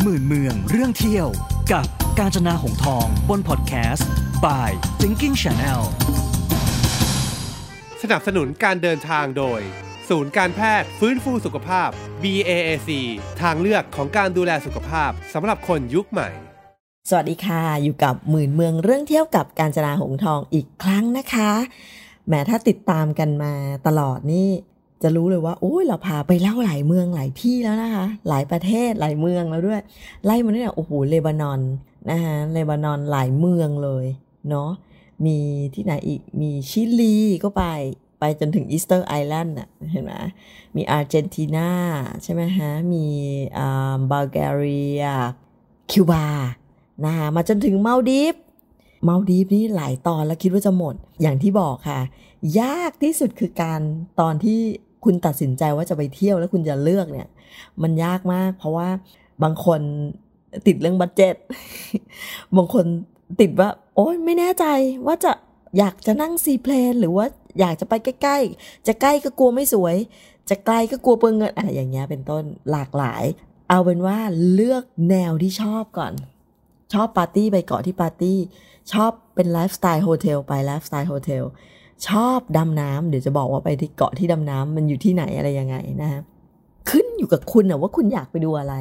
หมื่นเมืองเรื่องเที่ยวกับกาญจนาหงส์ทองบนพอดแคสต์ by Thinking Channel สนับสนุนการเดินทางโดยศูนย์การแพทย์ฟื้นฟูสุขภาพ B.A.A.C ทางเลือกของการดูแลสุขภาพสำหรับคนยุคใหม่สวัสดีค่ะอยู่กับหมื่นเมืองเรื่องเที่ยวกับกาญจนาหงส์ทองอีกครั้งนะคะแม้ถ้าติดตามกันมาตลอดนี่จะรู้เลยว่าโอ้ยเราพาไปเล่าหลายเมืองหลายที่แล้วนะคะหลายประเทศหลายเมืองแล้วด้วยไล่มาเนี่ยโอ้โหเลบานอนนะคะเลบานอนหลายเมืองเลยเนาะมีที่ไหนอีกมีชิลีก็ไปจนถึงอีสเตอร์ไอแลนด์น่ะเห็นไหมมีอาร์เจนตินาใช่ไหมฮะมีบัลแกเรียคิวบานะคะมาจนถึงมัลดีฟนี่หลายตอนแล้วคิดว่าจะหมดอย่างที่บอกค่ะยากที่สุดคือการตอนที่คุณตัดสินใจว่าจะไปเที่ยวแล้วคุณจะเลือกเนี่ยมันยากมากเพราะว่าบางคนติดเรื่องบัดเจ็ตบางคนติดว่าโอ๊ยไม่แน่ใจว่าจะอยากจะนั่งซีเพลนหรือว่าอยากจะไปใกล้ๆจะใกล้ก็กลัวไม่สวยจะไกลก็กลัวเปลืองเงินอะไรอย่างเงี้ยเป็นต้นหลากหลายเอาเป็นว่าเลือกแนวที่ชอบก่อนชอบปาร์ตี้ไปเกาะที่ปาร์ตี้ชอบเป็นไลฟ์สไตล์โฮเทลไปไลฟ์สไตล์โฮเทลชอบดำน้ำเดี๋ยวจะบอกว่าไปที่เกาะที่ดำน้ำมันอยู่ที่ไหนอะไรยังไงนะฮะขึ้นอยู่กับคุณนะว่าคุณอยากไปดูอะไร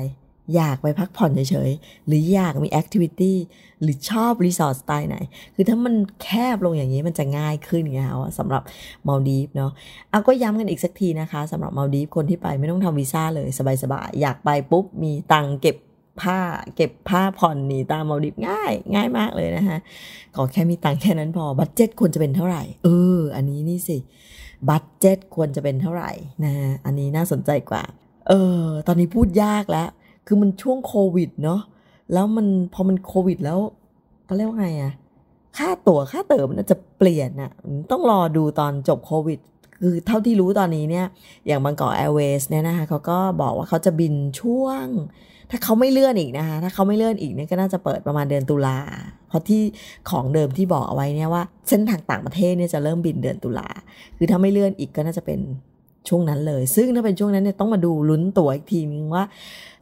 อยากไปพักผ่อนเฉยๆหรืออยากมีแอคทิวิตี้หรือชอบรีสอร์ทสไตล์ไหนคือถ้ามันแคบลงอย่างนี้มันจะง่ายขึ้นไงคะสำหรับมัลดีฟเนาะเอาก็ย้ำกันอีกสักทีนะคะสำหรับมัลดีฟคนที่ไปไม่ต้องทำวีซ่าเลยสบายๆอยากไปปุ๊บมีตังเก็บผ้าผ่อนหนีตามมัลดีฟง่ายมากเลยนะคะขอแค่มีตังค์แค่นั้นพอบัดเจ็ตควรจะเป็นเท่าไหร่อันนี้นี่สิบัดเจ็ตควรจะเป็นเท่าไหร่นะอันนี้น่าสนใจกว่าตอนนี้พูดยากแล้วคือมันช่วงโควิดเนาะแล้วมันพอมันโควิดแล้วเขาเรียกว่าไงอะค่าตั๋วมันจะเปลี่ยนอะต้องรอดูตอนจบโควิดคือเท่าที่รู้ตอนนี้เนี่ยอย่างบางกอกแอร์เวย์สเนี่ยนะคะเขาก็บอกว่าเขาจะบินช่วงถ้าเขาไม่เลื่อนอีกนะคะถ้าเขาไม่เลื่อนอีกเนี่ยก็น่าจะเปิดประมาณเดือนตุลาเพราะที่ของเดิมที่บอกเอาไว้เนี่ยว่าเส้นทางต่างประเทศเนี่ยจะเริ่มบินเดือนตุลาคือถ้าไม่เลื่อนอีกก็น่าจะเป็นช่วงนั้นเลยซึ่งถ้าเป็นช่วงนั้นเนี่ยต้องมาดูลุ้นตั๋วอีกทีนึงว่า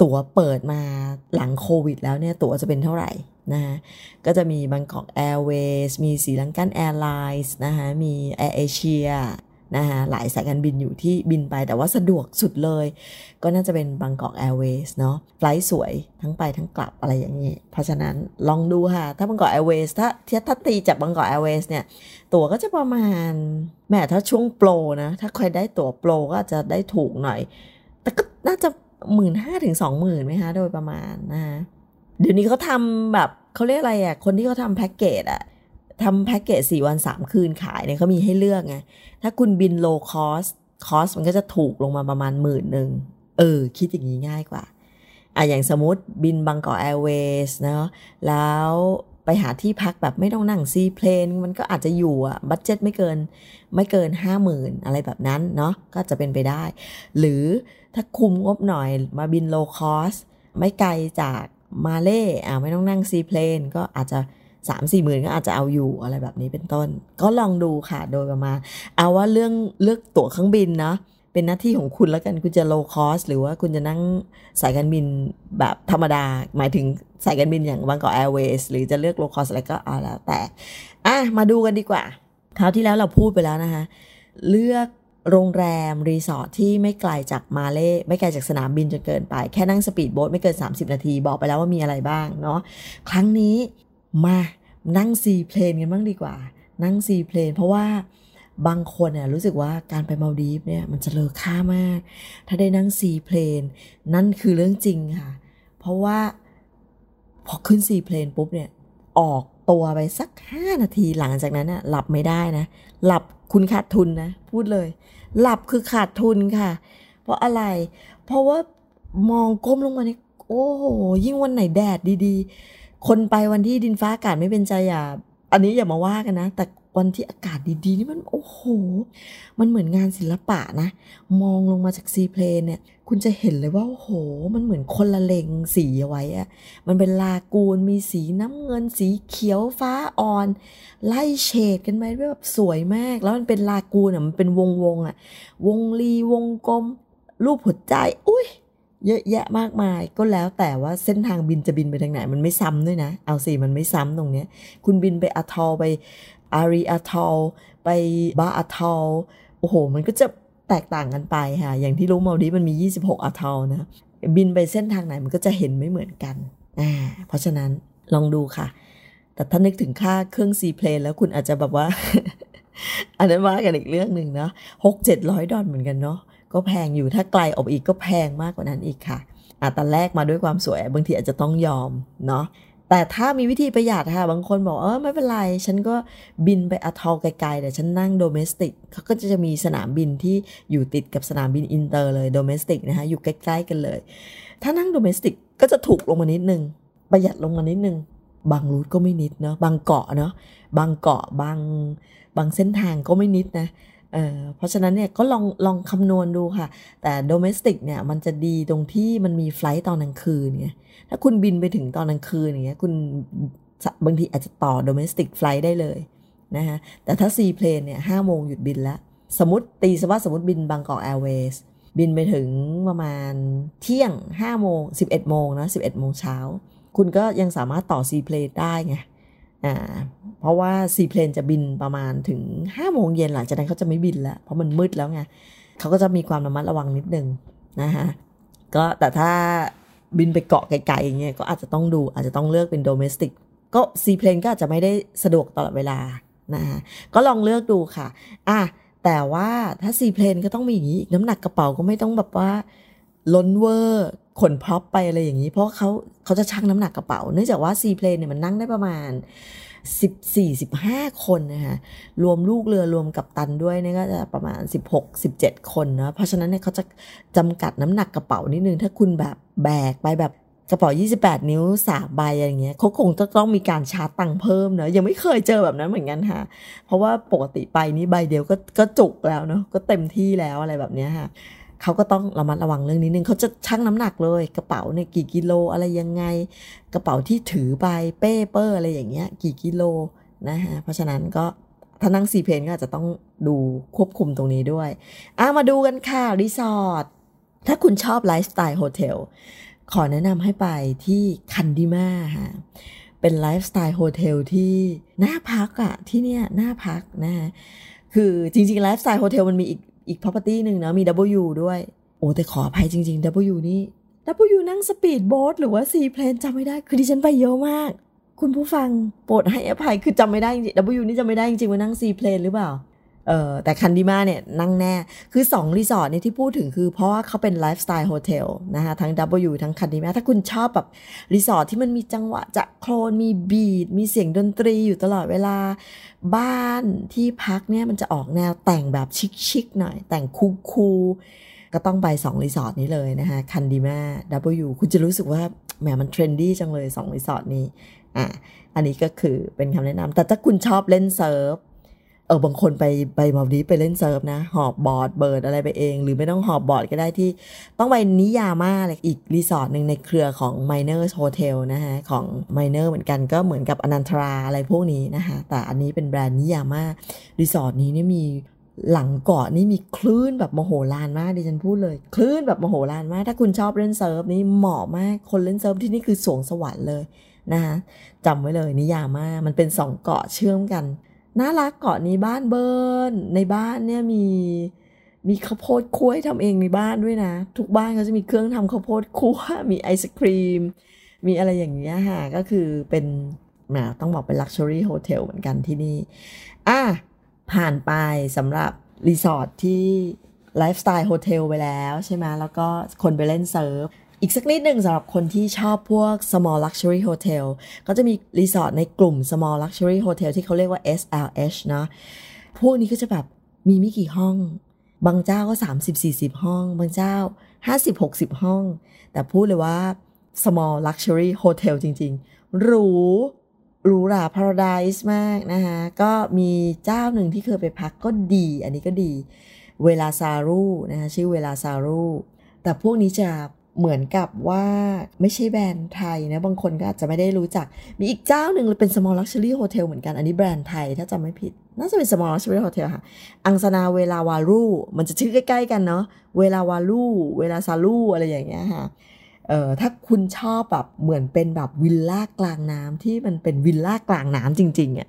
ตั๋วเปิดมาหลังโควิดแล้วเนี่ยตั๋วจะเป็นเท่าไหร่นะคะก็จะมีบางกอกแอร์เวย์สมีศรีลังกันแอร์ไลน์นะคะมีแอร์เอเชียนะคะหลายสายการบินอยู่ที่บินไปแต่ว่าสะดวกสุดเลยก็น่าจะเป็นบางกอกแอร์เวย์สเนาะไฟล์สวยทั้งไปทั้งกลับอะไรอย่างนี้เพราะฉะนั้นลองดูค่ะถ้าบางกอกแอร์เวย์สถ้าตีจากบางกอกแอร์เวย์สเนี่ยตั๋วก็จะประมาณแม้ถ้าช่วงโปรนะถ้าใครได้ตั๋วโปรก็อาจจะได้ถูกหน่อยแต่ก็น่าจะ 15,000 ถึง 20,000 มั้ยคะโดยประมาณนะคะเดี๋ยวนี้เขาทำแบบเขาเรียกอะไรอ่ะคนที่เขาทำแพ็คเกจอ่ะทำแพ็คเกจ4วัน3คืนขายเนี่ยเขามีให้เลือกไงถ้าคุณบินโลคอสมันก็จะถูกลงมาประมาณ 10,000 คิดอย่างนี้ง่ายกว่าอย่างสมมุติบินบางกอกแอร์เวย์สเนาะแล้วไปหาที่พักแบบไม่ต้องนั่งซีเพลนมันก็อาจจะอยู่บัดเจ็ตไม่เกิน 50,000 อะไรแบบนั้นเนาะก็จะเป็นไปได้หรือถ้าคุมงบหน่อยมาบินโลคอสไม่ไกลจากมาเลไม่ต้องนั่งซีเพลนก็อาจจะ30,000-40,000ก็อาจจะเอาอยู่อะไรแบบนี้เป็นต้นก็ลองดูค่ะโดยประมาณเอาว่าเรื่องเลือกตั๋วเครื่องบินเนาะเป็นหน้าที่ของคุณแล้วกันคุณจะโลคอสหรือว่าคุณจะนั่งสายการบินแบบธรรมดาหมายถึงสายการบินอย่างบางกอกแอร์เวย์สหรือจะเลือกโลคอสอะไรก็เอาแล้วแต่มาดูกันดีกว่าคราวที่แล้วเราพูดไปแล้วนะคะเลือกโรงแรมรีสอร์ทที่ไม่ไกลจากมาเลไม่ไกลจากสนามบินจนเกินไปแค่นั่งสปีดโบ๊ทไม่เกิน30 นาทีบอกไปแล้วว่ามีอะไรบ้างเนาะครั้งนี้มานั่งซีเพลนกันบ้างดีกว่านั่งซีเพลนเพราะว่าบางคนเนี่ยรู้สึกว่าการไปมัลดีฟเนี่ยมันจะเลอค่ามากถ้าได้นั่งซีเพลนนั่นคือเรื่องจริงค่ะเพราะว่าพอขึ้นซีเพลนปุ๊บเนี่ยออกตัวไปสัก5 นาทีหลังจากนั้นน่ะหลับไม่ได้นะหลับคุณขาดทุนนะพูดเลยหลับคือขาดทุนค่ะเพราะอะไรเพราะว่ามองก้มลงมาเนี่ยโอ้โหยิ่งวันไหนแดดดีๆคนไปวันที่ดินฟ้าอากาศไม่เป็นใจอันนี้อย่ามาว่ากันนะแต่วันที่อากาศดีๆนี่มันโอ้โหมันเหมือนงานศิลปะนะมองลงมาจากซีเพลนเนี่ยคุณจะเห็นเลยว่าโอ้โหมันเหมือนคนละเลงสีเอาไว้อะมันเป็นลากูนมีสีน้ำเงินสีเขียวฟ้าอ่อนไล่เฉดกันไปแบบสวยมากแล้วมันเป็นลากูนมันเป็นวงๆวงรีวงกลมรูปหัวใจอุ้ย เยอะแยะมากมายก็แล้วแต่ว่าเส้นทางบินจะบินไปทางไหนมันไม่ซ้ำด้วยนะเอาสิมันไม่ซ้ำตรงเนี้ยคุณบินไปอะทอลไปอารีอะทอลไปบาอะทอลโอ้โหมันก็จะแตกต่างกันไปค่ะอย่างที่รู้มาดิมันมี26อะทอลนะบินไปเส้นทางไหนมันก็จะเห็นไม่เหมือนกันเพราะฉะนั้นลองดูค่ะแต่ถ้านึกถึงค่าเครื่องซีเพลนแล้วคุณอาจจะแบบว่า อันนั้นว่ากันอีกเรื่องนึงเนาะ$600-700เหมือนกันเนาะก็แพงอยู่ถ้าไกลออกอีกก็แพงมากกว่านั้นอีกค่ะตอนแรกมาด้วยความสวยบางทีอาจจะต้องยอมเนาะแต่ถ้ามีวิธีประหยัดค่ะบางคนบอกไม่เป็นไรฉันก็บินไปอะทอลไกลๆแต่ฉันนั่งโดเมสติกเขาก็จะมีสนามบินที่อยู่ติดกับสนามบินอินเตอร์เลยโดเมสติกนะคะอยู่ใกล้ๆกันเลยถ้านั่งโดเมสติกก็จะถูกลงมานิดนึงประหยัดลงมานิดนึงบางรูทก็ไม่นิดเนาะบางเกาะเนาะบางเกาะบางเส้นทางก็ไม่นิดนะเพราะฉะนั้นเนี่ยก็ลองคำนวณดูค่ะแต่โดเมสติกเนี่ยมันจะดีตรงที่มันมีไฟล์ตอนกลางคืนเนี่ยถ้าคุณบินไปถึงตอนกลางคืนอย่างเงี้ยคุณบางทีอาจจะต่อโดเมสติกไฟล์ได้เลยนะคะแต่ถ้าซีเพลนเนี่ย5 โมงหยุดบินแล้วสมมติบินบางกอกแอร์เวย์สบินไปถึงประมาณเที่ยง5 โมง11 โมงนะ11 โมงเช้าคุณก็ยังสามารถต่อซีเพลนได้ไงเพราะว่าซีเพลนจะบินประมาณถึง5 โมงเย็นหลังจากนั้นเขาจะไม่บินแล้วเพราะมันมืดแล้วไงเขาก็จะมีความระมัดระวังนิดนึงนะคะก็แต่ถ้าบินไปเกาะไกลๆอย่างเงี้ยก็อาจจะต้องดูอาจจะต้องเลือกเป็นโดเมสติกก็ซีเพลนก็อาจจะไม่ได้สะดวกตลอดเวลานะคะก็ลองเลือกดูค่ะแต่ว่าถ้าซีเพลนก็ต้องมีอย่างนี้น้ำหนักกระเป๋าก็ไม่ต้องแบบว่าล้นเวอร์ขนพร็อพไปอะไรอย่างนี้เพราะเขาจะชั่งน้ำหนักกระเป๋าเนื่องจากว่าซีเพลนเนี่ยมันนั่งได้ประมาณ14-15 คนนะคะรวมลูกเรือรวมกัปตันด้วยเนี่ยก็จะประมาณ16-17 คนนะเพราะฉะนั้นเนี่ยเขาจะจำกัดน้ำหนักกระเป๋านิดนึงถ้าคุณแบบแบกไปแบบกระเป๋า28 นิ้ว3 ใบอะไรเงี้ยเขาคงต้องมีการชาร์จตังค์เพิ่มนะยังไม่เคยเจอแบบนั้นเหมือนกันค่ะเพราะว่าปกติไปนี่ใบเดียวก็จุกแล้วเนาะก็เต็มที่แล้วอะไรแบบเนี้ยค่ะเขาก็ต้องระมัดระวังเรื่องนี้นึงเขาจะชั่งน้ำหนักเลยกระเป๋าเนี่ยกี่กิโลอะไรยังไงกระเป๋าที่ถือไปเป้เปอร์อะไรอย่างเงี้ยกี่กิโลนะฮะเพราะฉะนั้นก็ถ้านั่งซีเพลนก็อาจจะต้องดูควบคุมตรงนี้ด้วยมาดูกันค่ะรีสอร์ทถ้าคุณชอบไลฟ์สไตล์โฮเทลขอแนะนำให้ไปที่คันดิม่าฮะเป็นไลฟ์สไตล์โฮเทลที่น่าพักที่เนี่ยน่าพักนะฮะคือจริงๆไลฟ์สไตล์โฮเทลมันมีอีก property นึงนะมี W ด้วยโอ้แต่ขออภัยจริงๆ W นี่ W นั่งสปีดโบ๊ทหรือว่าซีเพลนจำไม่ได้คือดิฉันไปเยอะมากคุณผู้ฟังโปรดให้อภัยคือจำไม่ได้จริง W นี่จำไม่ได้จริงๆว่านั่งซีเพลนหรือเปล่าแต่คันดิม่าเนี่ยนั่งแน่คือ2รีสอร์ทเนี่ยที่พูดถึงคือเพราะว่าเขาเป็นไลฟ์สไตล์โฮเทลนะคะทั้ง W ทั้งคันดิม่าถ้าคุณชอบแบบรีสอร์ทที่มันมีจังหวะจะโคลนมีบีทมีเสียงดนตรีอยู่ตลอดเวลาบ้านที่พักเนี่ยมันจะออกแนวแต่งแบบชิคๆหน่อยแต่งคูลๆก็ต้องไป2รีสอร์ทนี้เลยนะคะคันดิม่า W คุณจะรู้สึกว่าแหมมันเทรนดี้จังเลย2รีสอร์ทนี้อันนี้ก็คือเป็นคำแนะนำแต่ถ้าคุณชอบเล่นเซิร์ฟบางคนไปมาดีไปเล่นเซิร์ฟนะหอบบอร์ดเบิร์ดอะไรไปเองหรือไม่ต้องหอบบอร์ดก็ได้ที่ต้องไปนิยาม่าอะไรอีกรีสอร์ทนึงในเครือของ Miners Hotel นะฮะของ Miner เหมือนกันก็เหมือนกับอนันทราอะไรพวกนี้นะคะแต่อันนี้เป็นแบรนด์นิยาม่ารีสอร์ทนี้นี่มีหลังเกาะนี่มีคลื่นแบบมโหฬารมากดิฉันพูดเลยคลื่นแบบมโหฬารมากถ้าคุณชอบเล่นเซิร์ฟนี่เหมาะมากคนเล่นเซิร์ฟที่นี่คือสวงสวรรค์เลยนะคะจำไว้เลยนิยาม่ามันเป็น2เกาะเชื่อมกันน่ารักเกาะนี้บ้านเบิร์นในบ้านเนี่ยมีข้าวโพดคั่วทำเองในบ้านด้วยนะทุกบ้านเขาจะมีเครื่องทำข้าวโพดคั่วมีไอศครีมมีอะไรอย่างเงี้ยค่ะก็คือเป็นต้องบอกเป็นลักชัวรี่โฮเทลเหมือนกันที่นี่ผ่านไปสำหรับรีสอร์ทที่ไลฟ์สไตล์โฮเทลไปแล้วใช่ไหมแล้วก็คนไปเล่นเซิร์ฟอีกสักนิดหนึ่งสำหรับคนที่ชอบพวก small luxury hotel ก็จะมีรีสอร์ทในกลุ่ม small luxury hotel ที่เขาเรียกว่า SLH เนาะพวกนี้ก็จะแบบมีไม่กี่ห้องบางเจ้าก็ 30-40 ห้องบางเจ้า 50-60 ห้องแต่พูดเลยว่า small luxury hotel จริงๆหรูหรา paradise มากนะคะก็มีเจ้าหนึ่งที่เคยไปพักก็ดีอันนี้ก็ดีเวลาซารูนะคะชื่อเวลาซารูแต่พวกนี้จะ เหมือนกับว่าไม่ใช่แบรนด์ไทยนะบางคนก็อาจจะไม่ได้รู้จักมีอีกเจ้าหนึ่งเป็น Small Luxury Hotel เหมือนกันอันนี้แบรนด์ไทยถ้าจำไม่ผิดน่าจะเป็น Small Luxury Hotel ค่ะอังสนาเวลาวารูมันจะชื่อใกล้ๆกันเนาะเวลาวารูเวลาซารูอะไรอย่างเงี้ยค่ะถ้าคุณชอบแบบเหมือนเป็นแบบวิลล่ากลางน้ำที่มันเป็นวิลล่ากลางน้ำจริงๆอ่ะ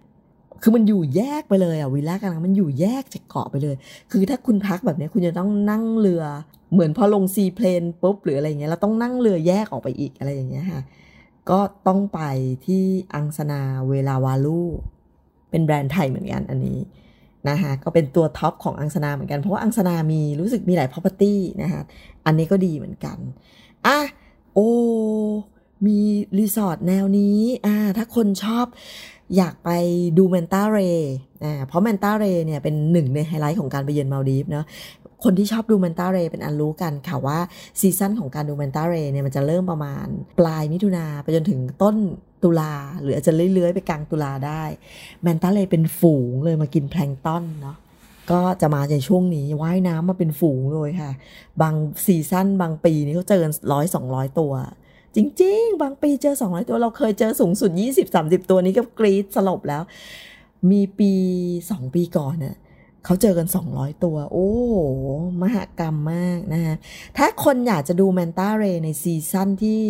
คือมันอยู่แยกไปเลยอ่ะวิลล่ากลางน้ำมันอยู่แยกจากเกาะไปเลยคือถ้าคุณพักแบบนี้คุณจะต้องนั่งเรือเหมือนพอลงซีเพลนปุ๊บหรืออะไรอย่างเงี้ยเราต้องนั่งเรือแยกออกไปอีกอะไรอย่างเงี้ยค่ะก็ต้องไปที่อังสนาเวลาวาลูเป็นแบรนด์ไทยเหมือนกันอันนี้นะคะก็เป็นตัวท็อปของอังสนาเหมือนกันเพราะว่าอังสนามีรู้สึกมีหลาย property นะคะอันนี้ก็ดีเหมือนกันอ่ะโอ้มีรีสอร์ทแนวนี้ถ้าคนชอบอยากไปดูแมนตาเรย์เพราะแมนตาเรย์เนี่ยเป็นหนึ่งในไฮไลท์ของการไปเยือนมัลดีฟเนาะคนที่ชอบดูแมนตาเรย์เป็นอันรู้กันค่ะว่าซีซั่นของการดูแมนตาเรย์เนี่ยมันจะเริ่มประมาณปลายมิถุนาไปจนถึงต้นตุลาหรืออาจจะเลื้อยๆไปกลางตุลาได้แมนตาเรย์เป็นฝูงเลยมากินแพลงก์ตอนเนาะก็จะมาในช่วงนี้ว่ายน้ำมาเป็นฝูงเลยค่ะบางซีซั่นบางปีนี่เขาเจอ 100-200 ตัวจริงๆบางปีเจอ200ตัวเราเคยเจอสูงสุด 20-30 ตัวนี้ก็กรี๊ดสลบแล้วมีปี2ปีก่อนน่ะเขาเจอกัน200ตัวโอ้มหกรรมมากนะฮะถ้าคนอยากจะดูแมนตาเรย์ในซีซั่นที่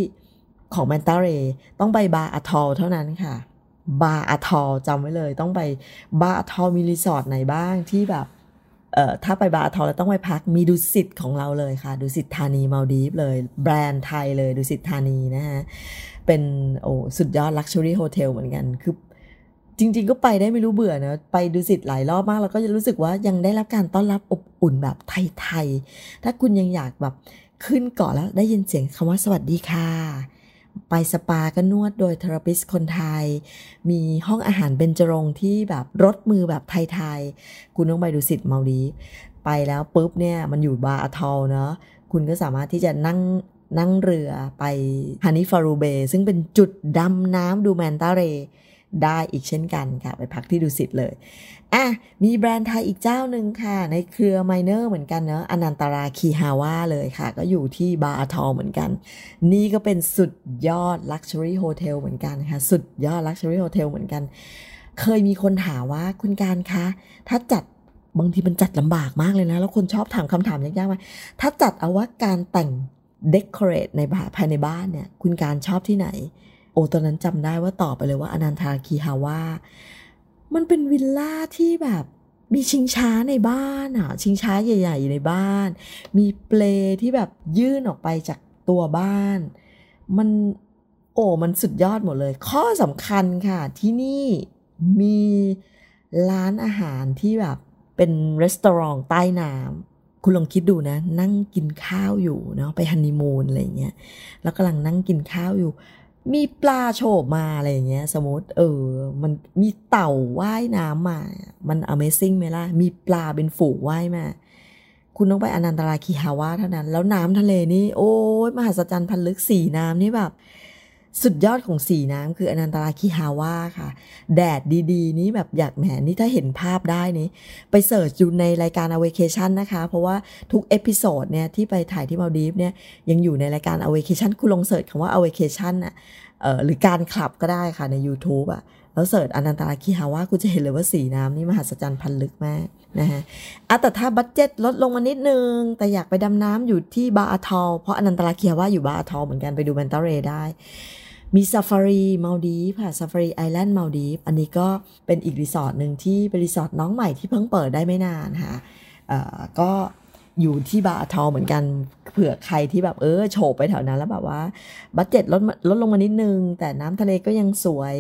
ของแมนตาเรย์ต้องไปบาอาทอลเท่านั้นค่ะบาอาทอลจำไว้เลยต้องไปบาอาทอลมีรีสอร์ทไหนบ้างที่แบบถ้าไปบาอาทอลแล้วต้องไปพักมีดุสิตของเราเลยค่ะดุสิตธานีมัลดีฟเลยแบรนด์ไทยเลยดุสิตธานีนะฮะเป็นโอ้สุดยอดลักชัวรี่โฮเทลเหมือนกันคือจริงๆก็ไปได้ไม่รู้เบื่อนะไปดูสิทธิ์หลายรอบมากแล้วก็จะรู้สึกว่ายังได้รับการต้อนรับอบอุ่นแบบไทยๆถ้าคุณยังอยากแบบขึ้นเกาะแล้วได้ยินเสียงคำว่าสวัสดีค่ะไปสปาก็นวดโดยเทอราปิสต์คนไทยมีห้องอาหารเบญจรงค์ที่แบบรสมือแบบไทยๆคุณต้องไปดูสิทธิ์มัลดีฟไปแล้วปุ๊บเนี่ยมันอยู่บาอาทอลเนาะคุณก็สามารถที่จะนั่งเรือไปฮานิฟารูเบย์ซึ่งเป็นจุดดำน้ำดูแมนตาเรย์ได้อีกเช่นกันค่ะไปพักที่ดุสิตเลยมีแบรนด์ไทยอีกเจ้าหนึ่งค่ะในเครือไมเนอร์เหมือนกันเนอะอนันตราคีฮาวาเลยค่ะก็อยู่ที่บาอาทอลเหมือนกันนี่ก็เป็นสุดยอดลักชัวรี่โฮเทลเหมือนกันค่ะสุดยอดลักชัวรี่โฮเทลเหมือนกันเคยมีคนถามว่าคุณการคะถ้าจัดบางทีมันจัดลำบากมากเลยนะแล้วคนชอบถามคำถามยากๆมาถ้าจัดเอาว่าการแต่งเดคอเรทในภายในบ้านเนี่ยคุณการชอบที่ไหนโอ้ตอนนั้นจำได้ว่าตอบไปเลยว่าอนันทาคีฮาวามันเป็นวิลล่าที่แบบมีชิงช้าในบ้านอ่ะชิงช้าใหญ่ๆในบ้านมีเปลที่แบบยื่นออกไปจากตัวบ้านมันสุดยอดหมดเลยข้อสำคัญค่ะที่นี่มีร้านอาหารที่แบบเป็นรีสตอรองใต้น้ำคุณลองคิดดูนะนั่งกินข้าวอยู่เนาะไปฮันนีมูนอะไรอย่างเงี้ยแล้วกำลังนั่งกินข้าวอยู่มีปลาโฉบมาอะไรอย่างเงี้ยสมมติมันมีเต่าว่ายน้ำมามัน Amazing ไหมล่ะมีปลาเป็นฝูงว่ายมาคุณต้องไปอนันตราคีฮาวาเท่านั้นแล้วน้ำทะเลนี่โอ้ยมหัศจรรย์พันลึกสีน้ำนี่แบบสุดยอดของสีน้ำคืออนันตราคีฮาวาค่ะแดดดีๆนี้แบบอยากแหมนี่ถ้าเห็นภาพได้นี้ไปเสิร์ชอยู่ในรายการ Vacation นะคะเพราะว่าทุกเอพิโซดเนี่ยที่ไปถ่ายที่มัลดีฟเนี่ยยังอยู่ในรายการ Vacation คุณลองเสิร์ชคำว่า Vacation น่ะหรือการคลับก็ได้ค่ะใน YouTube อ่ะแล้วเสิร์ชอนันตราคีฮาวาคุณจะเห็นเลยว่าสีน้ำนี่มหัศจรรย์พันลึกมากนะฮะแต่ถ้าบัดเจ็ตลดลงมานิดนึงแต่อยากไปดำน้ำอยู่ที่บาอาทอลเพราะอนันตราคีฮาวาอยู่บาอาทอลเหมือนกันไปดูแมนตาเรย์ได้มี Safari Maldives ค่ะ Safari Island Maldives อันนี้ก็เป็นอีกรีสอร์ทนึงที่เป็นรีสอร์ทน้องใหม่ที่เพิ่งเปิดได้ไม่นานค่ะก็อยู่ที่บาอาทอลเหมือนกันเผื่อใครที่แบบโฉบไปแถวนั้นแล้วแบบว่าบัดเจ็ตลดลงมานิดนึงแต่น้ำทะเลก็ยังสวย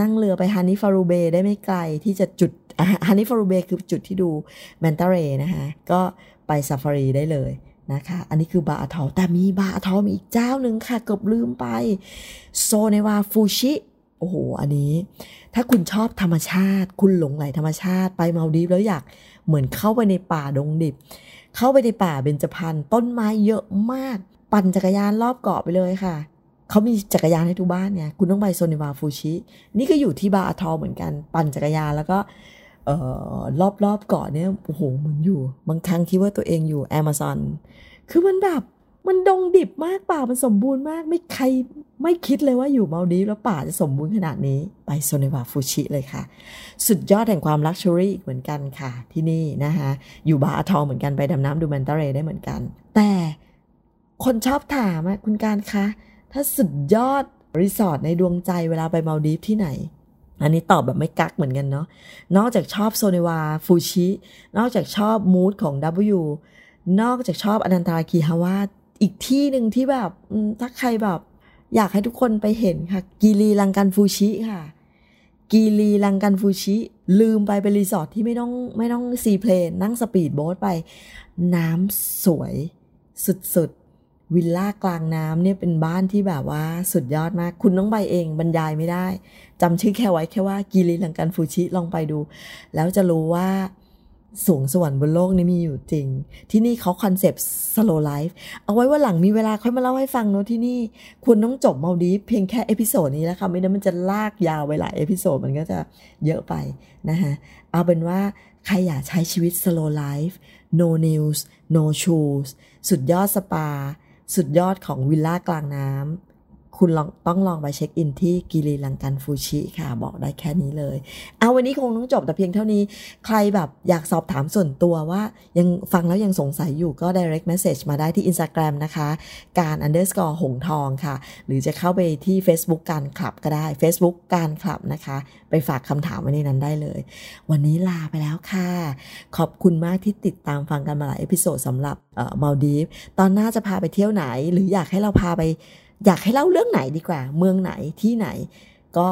นั่งเรือไปฮานิฟารูเบย์ได้ไม่ไกลที่จะจุดฮานิฟารูเบย์คือจุดที่ดูแมนตาเรย์นะคะก็ไป Safari ได้เลยนะคะอันนี้คือบาอาทอลแต่มีบาอาทอลมีอีกเจ้าหนึ่งค่ะเกือบลืมไปโซเนวาฟูชิโอ้โหอันนี้ถ้าคุณชอบธรรมชาติคุณหลงไหลธรรมชาติไปมัลดีฟแล้วอยากเหมือนเข้าไปในป่าดงดิบเข้าไปในป่าเบญจพรรณต้นไม้เยอะมากปั่นจักรยานรอบเกาะไปเลยค่ะเขามีจักรยานให้ทุกบ้านเนี่ยคุณต้องไปโซเนวาฟูชินี่ก็อยู่ที่บาอาทอลเหมือนกันปั่นจักรยานแล้วก็รอบๆเกาะเนี่ยโอ้โหมันอยู่บางครั้งคิดว่าตัวเองอยู่ Amazon คือมันแบบ มันดงดิบมากป่ามันสมบูรณ์มากไม่ใครไม่คิดเลยว่าอยู่มาลดีฟแล้วป่าจะสมบูรณ์ขนาดนี้ไปโซเนวาฟูชิเลยค่ะสุดยอดแห่งความลักชัวรี่เหมือนกันค่ะที่นี่นะคะอยู่บาอาทองเหมือนกันไปดำน้ำดูแมนตาเรย์ได้เหมือนกันแต่คนชอบถามคุณการคะถ้าสุดยอดรีสอร์ทในดวงใจเวลาไปมาลดีฟที่ไหนอันนี้ตอบแบบไม่กักเหมือนกันเนาะนอกจากชอบโซเนวาฟูชินอกจากชอบมูดของ W นอกจากชอบอนันตาคีฮาวาอีกที่หนึ่งที่แบบถ้าใครแบบอยากให้ทุกคนไปเห็นค่ะกีรีรังกันฟูชิค่ะกีรีรังกันฟูชิลืมไปเป็นรีสอร์ทที่ไม่ต้องซีเพลนนั่งสปีดโบ๊ทไปน้ำสวยสุดๆวิลล่ากลางน้ำเนี่ยเป็นบ้านที่แบบว่าสุดยอดมากคุณต้องไปเองบรรยายไม่ได้จำชื่อแค่ไว้แค่ว่ากีรีรังกันฟูชิลองไปดูแล้วจะรู้ว่าสูงสวรรค์บนโลกนี้มีอยู่จริงที่นี่เขาคอนเซปต์ slow life เอาไว้ว่าหลังมีเวลาค่อยมาเล่าให้ฟังเนาะที่นี่คุณต้องจบมาลดีฟเพียงแค่เอพิโซดนี้แล้วค่ะไม่นั้นมันจะลากยาวไปหลายเอพิโซดมันก็จะเยอะไปนะฮะเอาเป็นว่าใครอยากใช้ชีวิต slow life no news no shoes สุดยอดสปาสุดยอดของวิลล่ากลางน้ำคุณต้องลองไปเช็คอินที่กิริรังกันฟูชิค่ะบอกได้แค่นี้เลยเอาวันนี้คงต้องจบแต่เพียงเท่านี้ใครแบบอยากสอบถามส่วนตัวว่ายังฟังแล้วยังสงสัยอยู่ก็ direct message มาได้ที่ Instagram นะคะการ _ หงทองค่ะหรือจะเข้าไปที่ Facebook การคลับก็ได้ Facebook การคลับนะคะไปฝากคำถามไว้ในนั้นได้เลยวันนี้ลาไปแล้วค่ะขอบคุณมากที่ติดตามฟังกันมาหลายเอพิโซดสำหรับมาลดีฟตอนหน้าจะพาไปเที่ยวไหนหรืออยากให้เราพาไปอยากให้เล่าเรื่องไหนดีกว่าเมืองไหนที่ไหนก็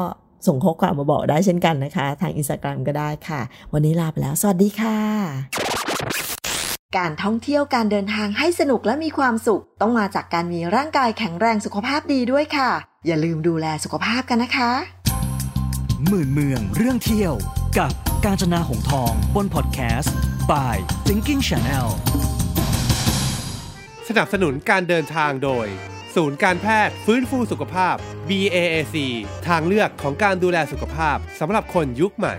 ส่งข้อความมาบอกได้เช่นกันนะคะทาง Instagram ก็ได้ค่ะวันนี้ลาไปแล้วสวัสดีค่ะการท่องเที่ยวการเดินทางให้สนุกและมีความสุขต้องมาจากการมีร่างกายแข็งแรงสุขภาพดีด้วยค่ะอย่าลืมดูแลสุขภาพกันนะคะหมื่นเมืองเรื่องเที่ยวกับกาญจนาหงส์ทองบนพอดแคสต์ by Thinking Channel สนับสนุนการเดินทางโดยศูนย์การแพทย์ฟื้นฟูสุขภาพ B.A.A.C ทางเลือกของการดูแลสุขภาพสำหรับคนยุคใหม่